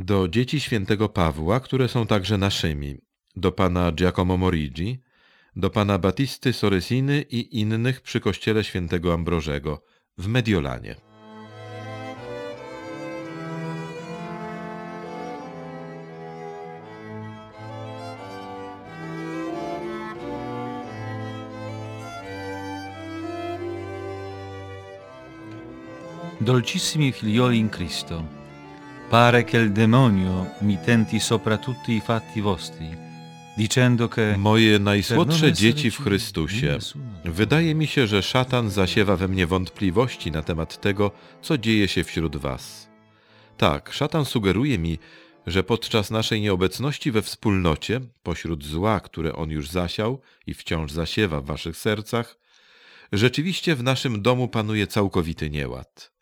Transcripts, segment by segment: do dzieci świętego Pawła, które są także naszymi, do pana Giacomo Morigi, do pana Batisty Soresiny i innych przy kościele świętego Ambrożego w Mediolanie. Dolcissimi filioli in Cristo, pare che il demonio mi tenti sopra tutti i fatti vostri. Moje najsłodsze dzieci w Chrystusie, wydaje mi się, że szatan zasiewa we mnie wątpliwości na temat tego, co dzieje się wśród was. Tak, szatan sugeruje mi, że podczas naszej nieobecności we wspólnocie, pośród zła, które on już zasiał i wciąż zasiewa w waszych sercach, rzeczywiście w naszym domu panuje całkowity nieład.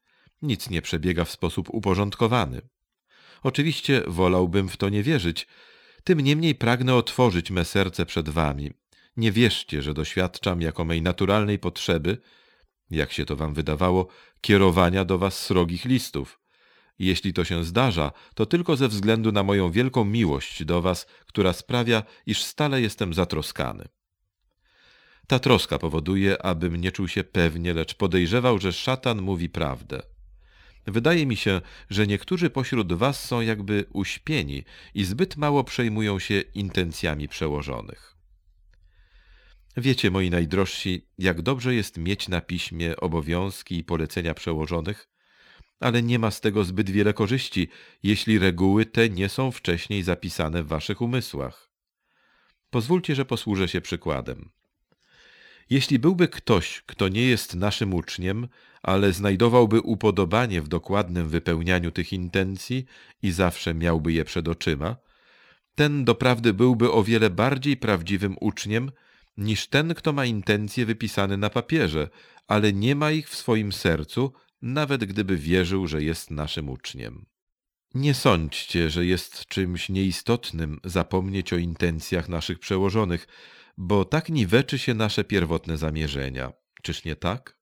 Nic nie przebiega w sposób uporządkowany. Oczywiście wolałbym w to nie wierzyć, tym niemniej pragnę otworzyć me serce przed wami. Nie wierzcie, że doświadczam jako mej naturalnej potrzeby, jak się to wam wydawało, kierowania do was srogich listów. Jeśli to się zdarza, to tylko ze względu na moją wielką miłość do was, która sprawia, iż stale jestem zatroskany. Ta troska powoduje, abym nie czuł się pewnie, lecz podejrzewał, że szatan mówi prawdę. Wydaje mi się, że niektórzy pośród was są jakby uśpieni i zbyt mało przejmują się intencjami przełożonych. Wiecie, moi najdrożsi, jak dobrze jest mieć na piśmie obowiązki i polecenia przełożonych, ale nie ma z tego zbyt wiele korzyści, jeśli reguły te nie są wcześniej zapisane w waszych umysłach. Pozwólcie, że posłużę się przykładem. Jeśli byłby ktoś, kto nie jest naszym uczniem, ale znajdowałby upodobanie w dokładnym wypełnianiu tych intencji i zawsze miałby je przed oczyma, ten doprawdy byłby o wiele bardziej prawdziwym uczniem niż ten, kto ma intencje wypisane na papierze, ale nie ma ich w swoim sercu, nawet gdyby wierzył, że jest naszym uczniem. Nie sądźcie, że jest czymś nieistotnym zapomnieć o intencjach naszych przełożonych, bo tak niweczy się nasze pierwotne zamierzenia. Czyż nie tak?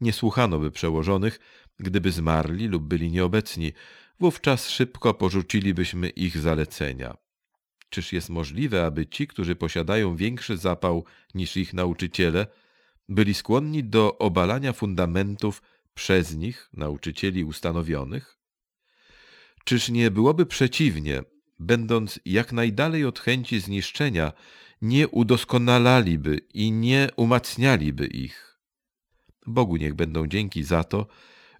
Nie słuchano by przełożonych, gdyby zmarli lub byli nieobecni. Wówczas szybko porzucilibyśmy ich zalecenia. Czyż jest możliwe, aby ci, którzy posiadają większy zapał niż ich nauczyciele, byli skłonni do obalania fundamentów przez nich, nauczycieli ustanowionych? Czyż nie byłoby przeciwnie, będąc jak najdalej od chęci zniszczenia, nie udoskonalaliby i nie umacnialiby ich. Bogu niech będą dzięki za to,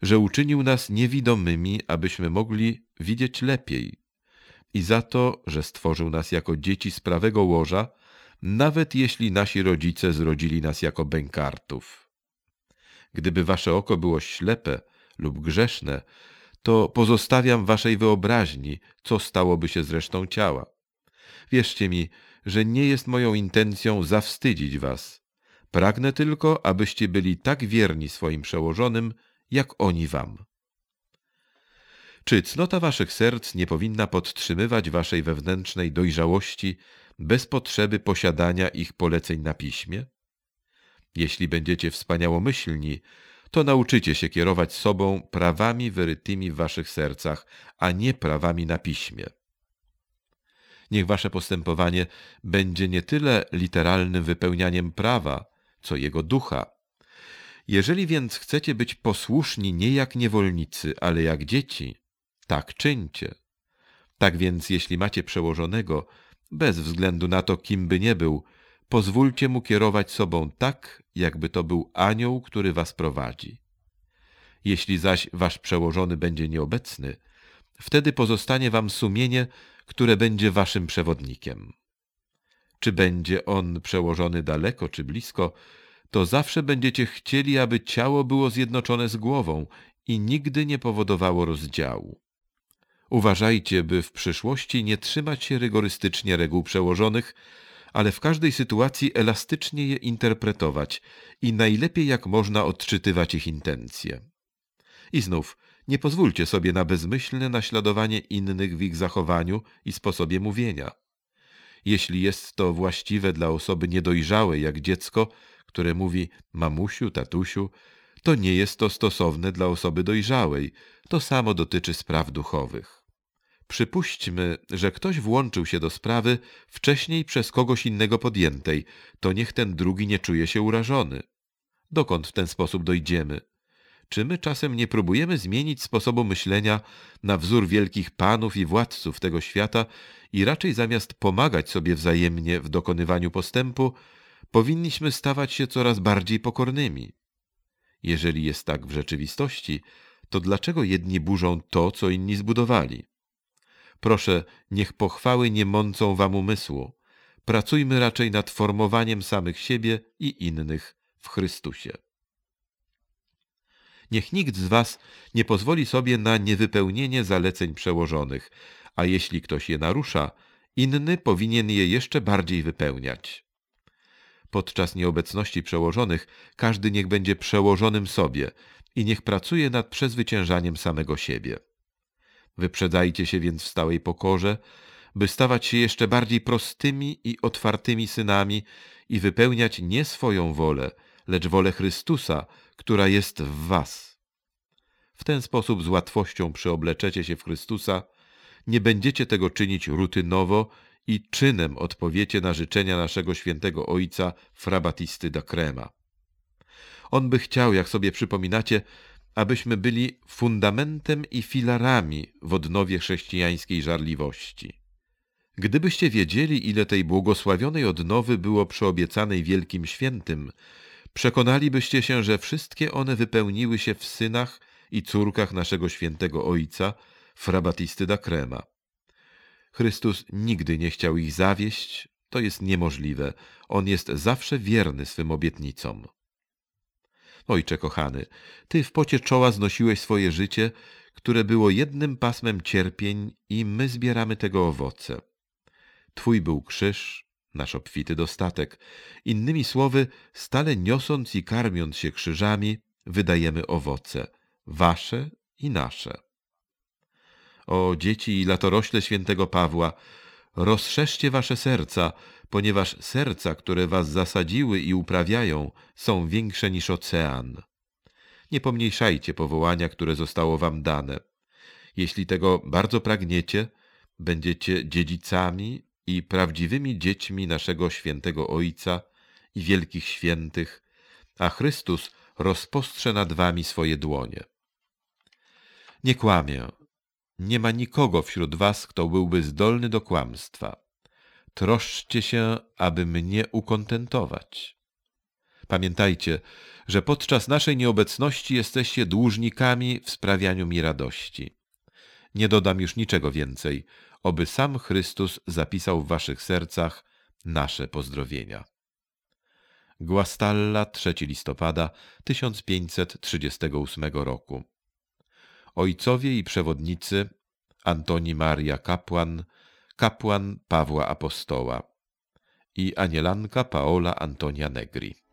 że uczynił nas niewidomymi, abyśmy mogli widzieć lepiej i za to, że stworzył nas jako dzieci z prawego łoża, nawet jeśli nasi rodzice zrodzili nas jako bękartów. Gdyby wasze oko było ślepe lub grzeszne, to pozostawiam waszej wyobraźni, co stałoby się z resztą ciała. Wierzcie mi, że nie jest moją intencją zawstydzić was. Pragnę tylko, abyście byli tak wierni swoim przełożonym, jak oni wam. Czy cnota waszych serc nie powinna podtrzymywać waszej wewnętrznej dojrzałości bez potrzeby posiadania ich poleceń na piśmie? Jeśli będziecie wspaniałomyślni, to nauczycie się kierować sobą prawami wyrytymi w waszych sercach, a nie prawami na piśmie. Niech wasze postępowanie będzie nie tyle literalnym wypełnianiem prawa, co jego ducha. Jeżeli więc chcecie być posłuszni nie jak niewolnicy, ale jak dzieci, tak czyńcie. Tak więc, jeśli macie przełożonego, bez względu na to, kim by nie był, pozwólcie mu kierować sobą tak, jakby to był anioł, który was prowadzi. Jeśli zaś wasz przełożony będzie nieobecny, wtedy pozostanie wam sumienie, które będzie waszym przewodnikiem. Czy będzie on przełożony daleko czy blisko, to zawsze będziecie chcieli, aby ciało było zjednoczone z głową i nigdy nie powodowało rozdziału. Uważajcie, by w przyszłości nie trzymać się rygorystycznie reguł przełożonych, ale w każdej sytuacji elastycznie je interpretować i najlepiej jak można odczytywać ich intencje. I znów, nie pozwólcie sobie na bezmyślne naśladowanie innych w ich zachowaniu i sposobie mówienia. Jeśli jest to właściwe dla osoby niedojrzałej jak dziecko, które mówi mamusiu, tatusiu, to nie jest to stosowne dla osoby dojrzałej. To samo dotyczy spraw duchowych. Przypuśćmy, że ktoś włączył się do sprawy wcześniej przez kogoś innego podjętej, to niech ten drugi nie czuje się urażony. Dokąd w ten sposób dojdziemy? Czy my czasem nie próbujemy zmienić sposobu myślenia na wzór wielkich panów i władców tego świata i raczej zamiast pomagać sobie wzajemnie w dokonywaniu postępu, powinniśmy stawać się coraz bardziej pokornymi? Jeżeli jest tak w rzeczywistości, to dlaczego jedni burzą to, co inni zbudowali? Proszę, niech pochwały nie mącą wam umysłu. Pracujmy raczej nad formowaniem samych siebie i innych w Chrystusie. Niech nikt z was nie pozwoli sobie na niewypełnienie zaleceń przełożonych, a jeśli ktoś je narusza, inny powinien je jeszcze bardziej wypełniać. Podczas nieobecności przełożonych każdy niech będzie przełożonym sobie i niech pracuje nad przezwyciężaniem samego siebie. Wyprzedzajcie się więc w stałej pokorze, by stawać się jeszcze bardziej prostymi i otwartymi synami i wypełniać nie swoją wolę, lecz wolę Chrystusa, która jest w was. W ten sposób z łatwością przyobleczecie się w Chrystusa, nie będziecie tego czynić rutynowo i czynem odpowiecie na życzenia naszego świętego ojca Fra Battisty da Crema. On by chciał, jak sobie przypominacie, abyśmy byli fundamentem i filarami w odnowie chrześcijańskiej żarliwości. Gdybyście wiedzieli, ile tej błogosławionej odnowy było przyobiecanej wielkim świętym, przekonalibyście się, że wszystkie one wypełniły się w synach i córkach naszego świętego ojca, Fra Battisty da Crema. Chrystus nigdy nie chciał ich zawieść, to jest niemożliwe. On jest zawsze wierny swym obietnicom. Ojcze kochany, Ty w pocie czoła znosiłeś swoje życie, które było jednym pasmem cierpień i my zbieramy tego owoce. Twój był krzyż, nasz obfity dostatek. Innymi słowy, stale niosąc i karmiąc się krzyżami, wydajemy owoce, wasze i nasze. O dzieci i latorośle świętego Pawła, rozszerzcie wasze serca, ponieważ serca, które was zasadziły i uprawiają, są większe niż ocean. Nie pomniejszajcie powołania, które zostało wam dane. Jeśli tego bardzo pragniecie, będziecie dziedzicami i prawdziwymi dziećmi naszego świętego Ojca i wielkich świętych, a Chrystus rozpostrze nad wami swoje dłonie. Nie kłamię. Nie ma nikogo wśród was, kto byłby zdolny do kłamstwa. Troszczcie się, aby mnie ukontentować. Pamiętajcie, że podczas naszej nieobecności jesteście dłużnikami w sprawianiu mi radości. Nie dodam już niczego więcej, oby sam Chrystus zapisał w waszych sercach nasze pozdrowienia. Guastalla, 3 listopada 1538 roku. Ojcowie i przewodnicy Antoni Maria Kapłan, kapłan Pawła Apostoła i anielanka Paola Antonia Negri.